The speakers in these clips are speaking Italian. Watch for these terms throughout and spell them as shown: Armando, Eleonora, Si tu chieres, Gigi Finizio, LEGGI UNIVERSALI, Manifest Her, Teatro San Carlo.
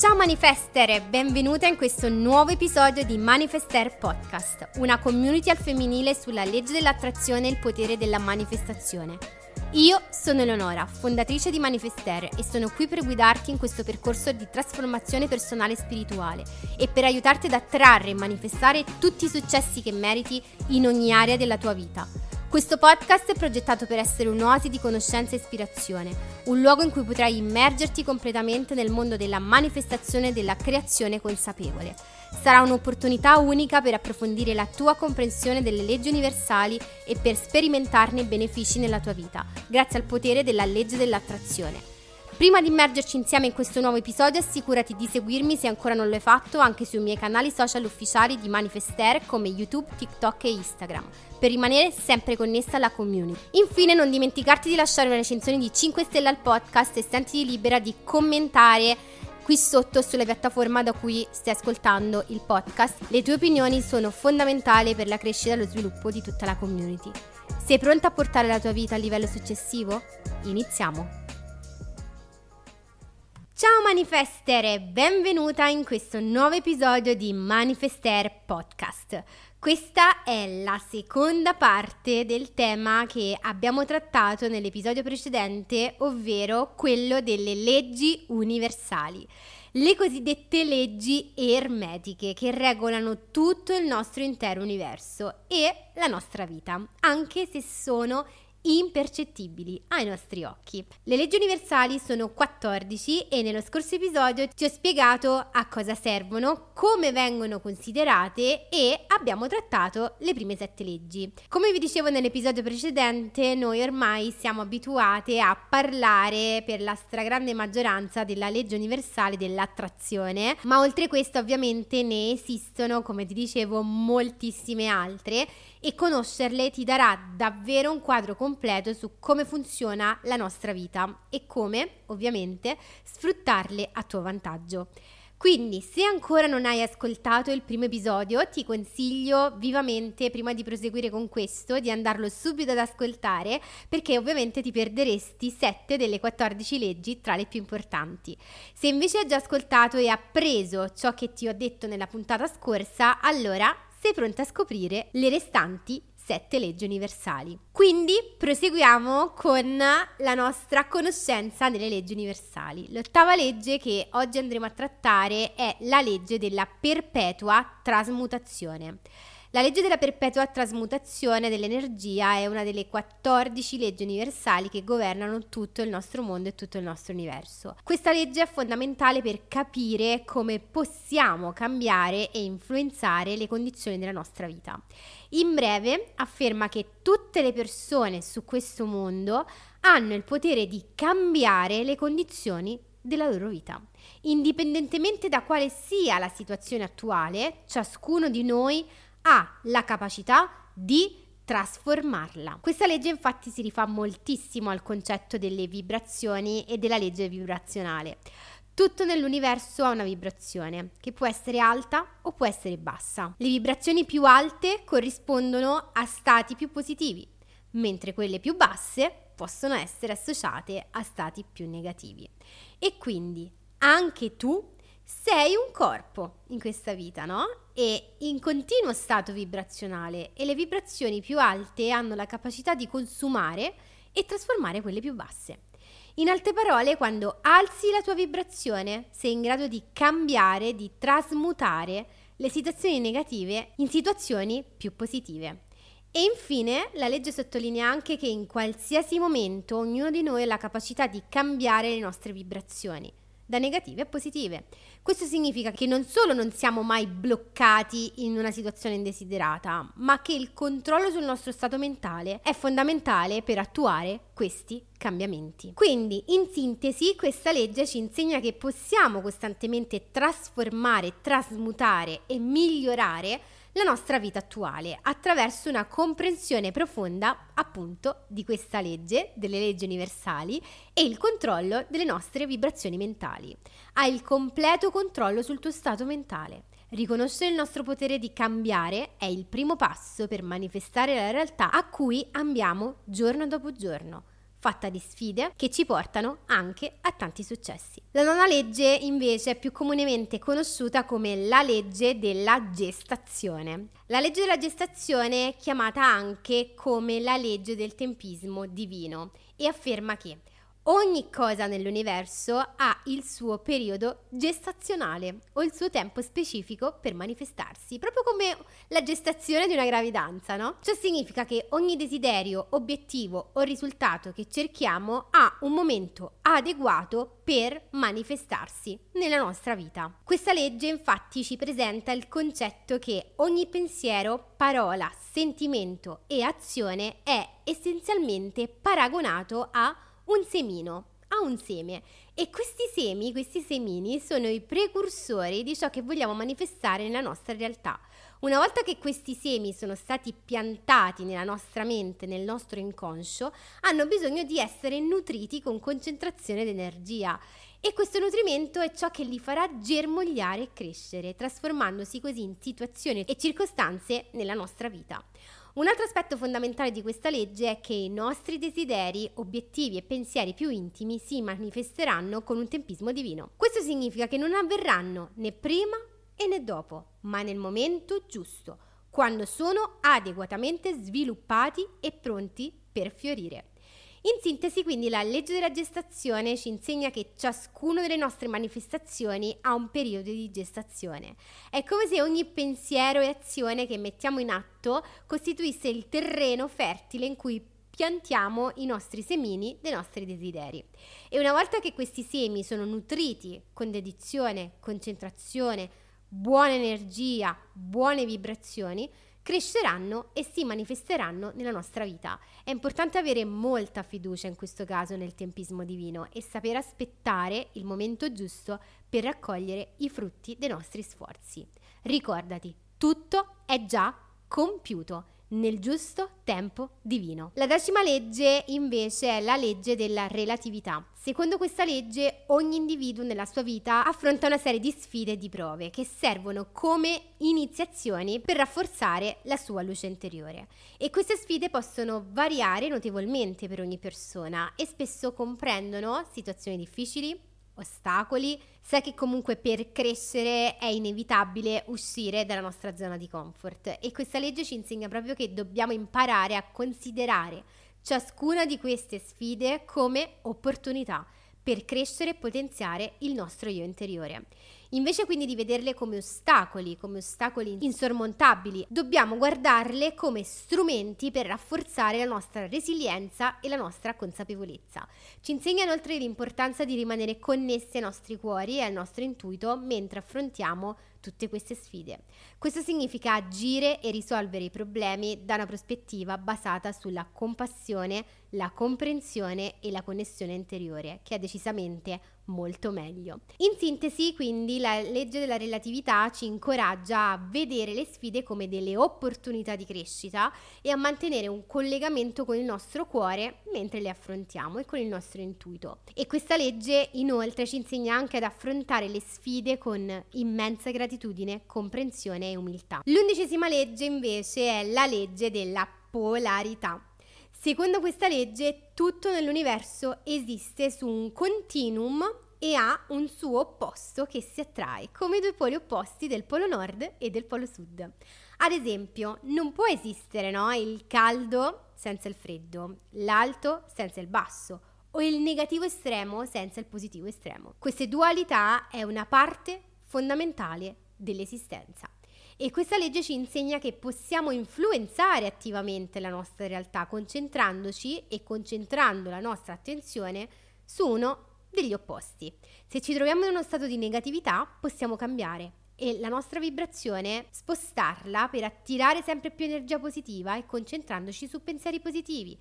Ciao Manifester e benvenuta in questo nuovo episodio di Manifest Her Podcast, una community al femminile sulla legge dell'attrazione e il potere della manifestazione. Io sono Eleonora, fondatrice di Manifest Her, e sono qui per guidarti in questo percorso di trasformazione personale e spirituale e per aiutarti ad attrarre e manifestare tutti i successi che meriti in ogni area della tua vita. Questo podcast è progettato per essere un'oasi di conoscenza e ispirazione, un luogo in cui potrai immergerti completamente nel mondo della manifestazione e della creazione consapevole. Sarà un'opportunità unica per approfondire la tua comprensione delle leggi universali e per sperimentarne i benefici nella tua vita, grazie al potere della legge dell'attrazione. Prima di immergerci insieme in questo nuovo episodio, assicurati di seguirmi se ancora non l'hai fatto anche sui miei canali social ufficiali di Manifest Her come YouTube, TikTok e Instagram, per rimanere sempre connessa alla community. Infine, non dimenticarti di lasciare una recensione di 5 stelle al podcast e sentiti libera di commentare qui sotto sulla piattaforma da cui stai ascoltando il podcast. Le tue opinioni sono fondamentali per la crescita e lo sviluppo di tutta la community. Sei pronta a portare la tua vita al livello successivo? Iniziamo! Ciao Manifester e benvenuta in questo nuovo episodio di Manifest Her Podcast. Questa è la seconda parte del tema che abbiamo trattato nell'episodio precedente, ovvero quello delle leggi universali, le cosiddette leggi ermetiche che regolano tutto il nostro intero universo e la nostra vita, anche se sono impercettibili ai nostri occhi. Le leggi universali sono 14 e nello scorso episodio ti ho spiegato a cosa servono, come vengono considerate e abbiamo trattato le prime 7 leggi. Come vi dicevo nell'episodio precedente, noi ormai siamo abituate a parlare per la stragrande maggioranza della legge universale dell'attrazione, ma oltre questo ovviamente ne esistono, come ti dicevo, moltissime altre e conoscerle ti darà davvero un quadro completo su come funziona la nostra vita e come, ovviamente, sfruttarle a tuo vantaggio. Quindi, se ancora non hai ascoltato il primo episodio, ti consiglio vivamente, prima di proseguire con questo, di andarlo subito ad ascoltare, perché ovviamente ti perderesti 7 delle 14 leggi tra le più importanti. Se invece hai già ascoltato e appreso ciò che ti ho detto nella puntata scorsa, allora sei pronta a scoprire le restanti 7 leggi universali. Quindi proseguiamo con la nostra conoscenza delle leggi universali. L'8ª legge che oggi andremo a trattare è la legge della perpetua trasmutazione. La legge della perpetua trasmutazione dell'energia è una delle 14 leggi universali che governano tutto il nostro mondo e tutto il nostro universo. Questa legge è fondamentale per capire come possiamo cambiare e influenzare le condizioni della nostra vita. In breve, afferma che tutte le persone su questo mondo hanno il potere di cambiare le condizioni della loro vita. Indipendentemente da quale sia la situazione attuale, ciascuno di noi ha la capacità di trasformarla. Questa legge infatti si rifà moltissimo al concetto delle vibrazioni e della legge vibrazionale. Tutto nell'universo ha una vibrazione, che può essere alta o può essere bassa. Le vibrazioni più alte corrispondono a stati più positivi, mentre quelle più basse possono essere associate a stati più negativi. E quindi anche tu sei un corpo in questa vita, no? E in continuo stato vibrazionale, e le vibrazioni più alte hanno la capacità di consumare e trasformare quelle più basse. In altre parole, quando alzi la tua vibrazione, sei in grado di cambiare, di trasmutare le situazioni negative in situazioni più positive. E infine la legge sottolinea anche che in qualsiasi momento ognuno di noi ha la capacità di cambiare le nostre vibrazioni, da negative a positive. Questo significa che non solo non siamo mai bloccati in una situazione indesiderata, ma che il controllo sul nostro stato mentale è fondamentale per attuare questi cambiamenti. Quindi, in sintesi, questa legge ci insegna che possiamo costantemente trasformare, trasmutare e migliorare la nostra vita attuale attraverso una comprensione profonda, appunto, di questa legge, delle leggi universali e il controllo delle nostre vibrazioni mentali. Hai il completo controllo sul tuo stato mentale. Riconoscere il nostro potere di cambiare è il primo passo per manifestare la realtà a cui ambiamo giorno dopo giorno, fatta di sfide che ci portano anche a tanti successi. La nona legge invece è più comunemente conosciuta come la legge della gestazione. La legge della gestazione è chiamata anche come la legge del tempismo divino e afferma che ogni cosa nell'universo ha il suo periodo gestazionale o il suo tempo specifico per manifestarsi, proprio come la gestazione di una gravidanza, no? Ciò significa che ogni desiderio, obiettivo o risultato che cerchiamo ha un momento adeguato per manifestarsi nella nostra vita. Questa legge infatti ci presenta il concetto che ogni pensiero, parola, sentimento e azione è essenzialmente paragonato a un semino, ha un seme, e questi semi, questi semini sono i precursori di ciò che vogliamo manifestare nella nostra realtà. Una volta che questi semi sono stati piantati nella nostra mente, nel nostro inconscio, hanno bisogno di essere nutriti con concentrazione di energia, e questo nutrimento è ciò che li farà germogliare e crescere, trasformandosi così in situazioni e circostanze nella nostra vita. Un altro aspetto fondamentale di questa legge è che i nostri desideri, obiettivi e pensieri più intimi si manifesteranno con un tempismo divino. Questo significa che non avverranno né prima e né dopo, ma nel momento giusto, quando sono adeguatamente sviluppati e pronti per fiorire. In sintesi, quindi, la legge della gestazione ci insegna che ciascuno delle nostre manifestazioni ha un periodo di gestazione. È come se ogni pensiero e azione che mettiamo in atto costituisse il terreno fertile in cui piantiamo i nostri semini dei nostri desideri. E una volta che questi semi sono nutriti con dedizione, concentrazione, buona energia, buone vibrazioni, cresceranno e si manifesteranno nella nostra vita. È importante avere molta fiducia in questo caso nel tempismo divino e saper aspettare il momento giusto per raccogliere i frutti dei nostri sforzi. Ricordati, tutto è già compiuto nel giusto tempo divino. La decima legge invece è la legge della relatività. Secondo questa legge ogni individuo nella sua vita affronta una serie di sfide e di prove che servono come iniziazioni per rafforzare la sua luce interiore, e queste sfide possono variare notevolmente per ogni persona e spesso comprendono situazioni difficili, ostacoli. Sai che comunque per crescere è inevitabile uscire dalla nostra zona di comfort, e questa legge ci insegna proprio che dobbiamo imparare a considerare ciascuna di queste sfide come opportunità per crescere e potenziare il nostro io interiore. Invece quindi di vederle come ostacoli insormontabili, dobbiamo guardarle come strumenti per rafforzare la nostra resilienza e la nostra consapevolezza. Ci insegna inoltre l'importanza di rimanere connessi ai nostri cuori e al nostro intuito mentre affrontiamo tutte queste sfide. Questo significa agire e risolvere i problemi da una prospettiva basata sulla compassione, la comprensione e la connessione interiore, che è decisamente molto meglio. In sintesi, quindi, la legge della relatività ci incoraggia a vedere le sfide come delle opportunità di crescita e a mantenere un collegamento con il nostro cuore mentre le affrontiamo e con il nostro intuito. E questa legge inoltre ci insegna anche ad affrontare le sfide con immensa gratitudine, comprensione e umiltà. L'undicesima legge invece è la legge della polarità. Secondo questa legge, tutto nell'universo esiste su un continuum e ha un suo opposto che si attrae, come i due poli opposti del polo nord e del polo sud. Ad esempio, non può esistere, no, il caldo senza il freddo, l'alto senza il basso, o il negativo estremo senza il positivo estremo. Questa dualità è una parte fondamentale dell'esistenza. E questa legge ci insegna che possiamo influenzare attivamente la nostra realtà concentrandoci e concentrando la nostra attenzione su uno degli opposti. Se ci troviamo in uno stato di negatività, possiamo cambiare e la nostra vibrazione spostarla per attirare sempre più energia positiva e concentrandoci su pensieri positivi,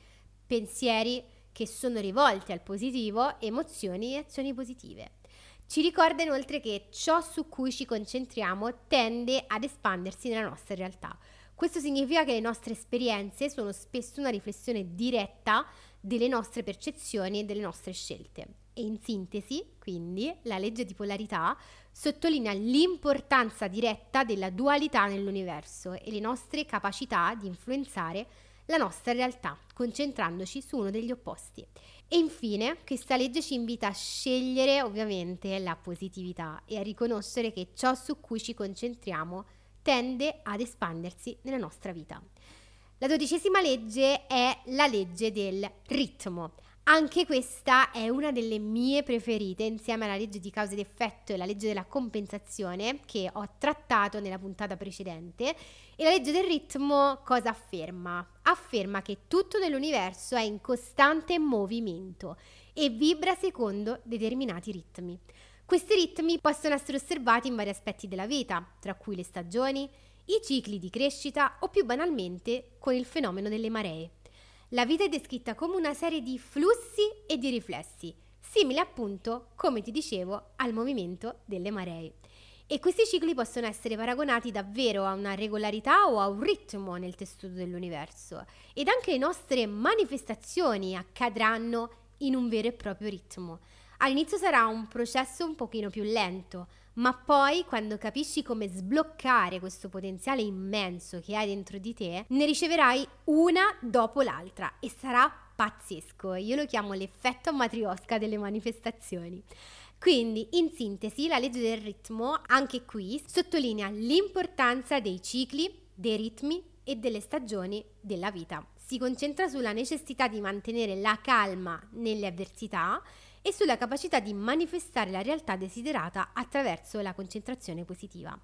pensieri che sono rivolti al positivo, emozioni e azioni positive. Ci ricorda inoltre che ciò su cui ci concentriamo tende ad espandersi nella nostra realtà. Questo significa che le nostre esperienze sono spesso una riflessione diretta delle nostre percezioni e delle nostre scelte. E in sintesi, quindi, la legge di polarità sottolinea l'importanza diretta della dualità nell'universo e le nostre capacità di influenzare la nostra realtà, concentrandoci su uno degli opposti. E infine, questa legge ci invita a scegliere ovviamente la positività e a riconoscere che ciò su cui ci concentriamo tende ad espandersi nella nostra vita. La 12ª legge è la legge del ritmo. Anche questa è una delle mie preferite, insieme alla legge di causa ed effetto e la legge della compensazione che ho trattato nella puntata precedente. E la legge del ritmo cosa afferma? Afferma che tutto nell'universo è in costante movimento e vibra secondo determinati ritmi. Questi ritmi possono essere osservati in vari aspetti della vita, tra cui le stagioni, i cicli di crescita o più banalmente con il fenomeno delle maree. La vita è descritta come una serie di flussi e di riflessi, simile appunto, come ti dicevo, al movimento delle maree. E questi cicli possono essere paragonati davvero a una regolarità o a un ritmo nel tessuto dell'universo. Ed anche le nostre manifestazioni accadranno in un vero e proprio ritmo. All'inizio sarà un processo un pochino più lento, ma poi quando capisci come sbloccare questo potenziale immenso che hai dentro di te, ne riceverai una dopo l'altra e sarà pazzesco. Io lo chiamo l'effetto matrioska delle manifestazioni. Quindi, in sintesi, la legge del ritmo, anche qui, sottolinea l'importanza dei cicli, dei ritmi e delle stagioni della vita. Si concentra sulla necessità di mantenere la calma nelle avversità e sulla capacità di manifestare la realtà desiderata attraverso la concentrazione positiva.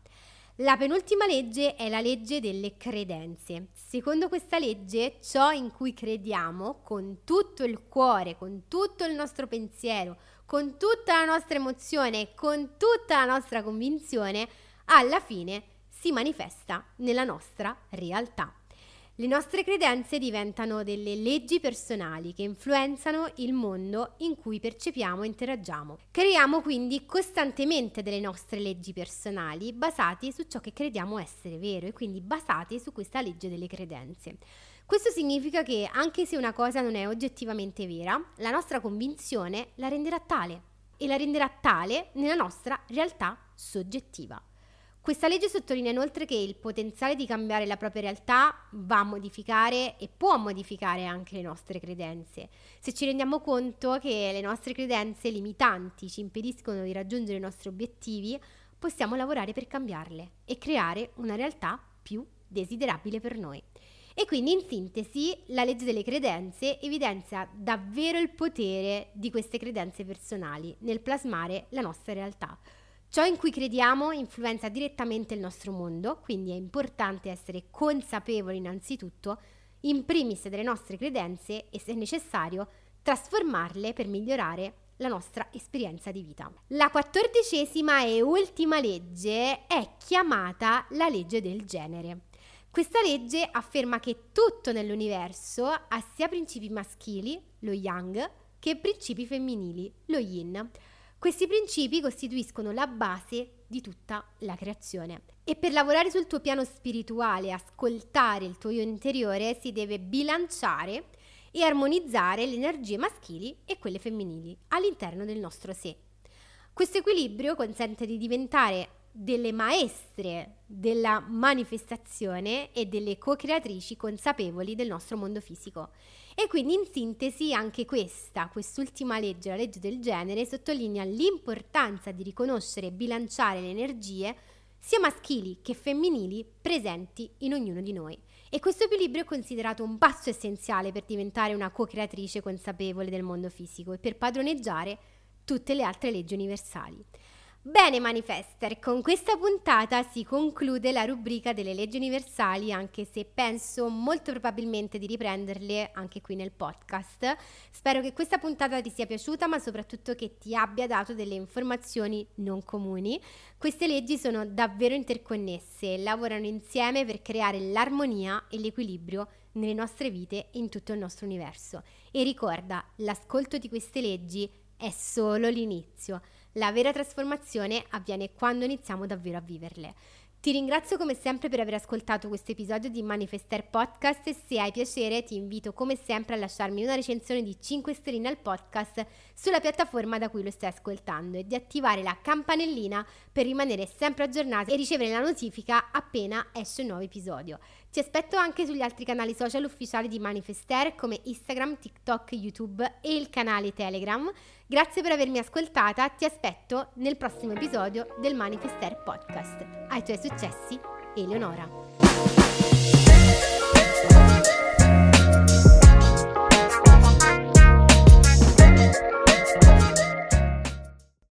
La penultima legge è la legge delle credenze. Secondo questa legge, ciò in cui crediamo con tutto il cuore, con tutto il nostro pensiero, con tutta la nostra emozione, con tutta la nostra convinzione, alla fine si manifesta nella nostra realtà. Le nostre credenze diventano delle leggi personali che influenzano il mondo in cui percepiamo e interagiamo. Creiamo quindi costantemente delle nostre leggi personali basate su ciò che crediamo essere vero e quindi basate su questa legge delle credenze. Questo significa che anche se una cosa non è oggettivamente vera, la nostra convinzione la renderà tale e la renderà tale nella nostra realtà soggettiva. Questa legge sottolinea inoltre che il potenziale di cambiare la propria realtà va a modificare e può modificare anche le nostre credenze. Se ci rendiamo conto che le nostre credenze limitanti ci impediscono di raggiungere i nostri obiettivi, possiamo lavorare per cambiarle e creare una realtà più desiderabile per noi. E quindi, in sintesi, la legge delle credenze evidenzia davvero il potere di queste credenze personali nel plasmare la nostra realtà. Ciò in cui crediamo influenza direttamente il nostro mondo, quindi è importante essere consapevoli innanzitutto, in primis delle nostre credenze e, se necessario, trasformarle per migliorare la nostra esperienza di vita. La 14ª e ultima legge è chiamata la legge del genere. Questa legge afferma che tutto nell'universo ha sia principi maschili, lo yang, che principi femminili, lo yin. Questi principi costituiscono la base di tutta la creazione. E per lavorare sul tuo piano spirituale, ascoltare il tuo io interiore, si deve bilanciare e armonizzare le energie maschili e quelle femminili all'interno del nostro sé. Questo equilibrio consente di diventare delle maestre della manifestazione e delle co-creatrici consapevoli del nostro mondo fisico. E quindi, in sintesi, anche quest'ultima legge, la legge del genere, sottolinea l'importanza di riconoscere e bilanciare le energie sia maschili che femminili presenti in ognuno di noi. E questo equilibrio è considerato un passo essenziale per diventare una co-creatrice consapevole del mondo fisico e per padroneggiare tutte le altre leggi universali. Bene Manifester, con questa puntata si conclude la rubrica delle leggi universali, anche se penso molto probabilmente di riprenderle anche qui nel podcast. Spero che questa puntata ti sia piaciuta, ma soprattutto che ti abbia dato delle informazioni non comuni. Queste leggi sono davvero interconnesse, lavorano insieme per creare l'armonia e l'equilibrio nelle nostre vite e in tutto il nostro universo. E ricorda, l'ascolto di queste leggi è solo l'inizio. La vera trasformazione avviene quando iniziamo davvero a viverle. Ti ringrazio come sempre per aver ascoltato questo episodio di Manifest Her Podcast e se hai piacere ti invito come sempre a lasciarmi una recensione di 5 stelline al podcast sulla piattaforma da cui lo stai ascoltando e di attivare la campanellina per rimanere sempre aggiornato e ricevere la notifica appena esce un nuovo episodio. Ti aspetto anche sugli altri canali social ufficiali di Manifest Her come Instagram, TikTok, YouTube e il canale Telegram. Grazie per avermi ascoltata, ti aspetto nel prossimo episodio del Manifest Her Podcast. Ai tuoi successi, Eleonora.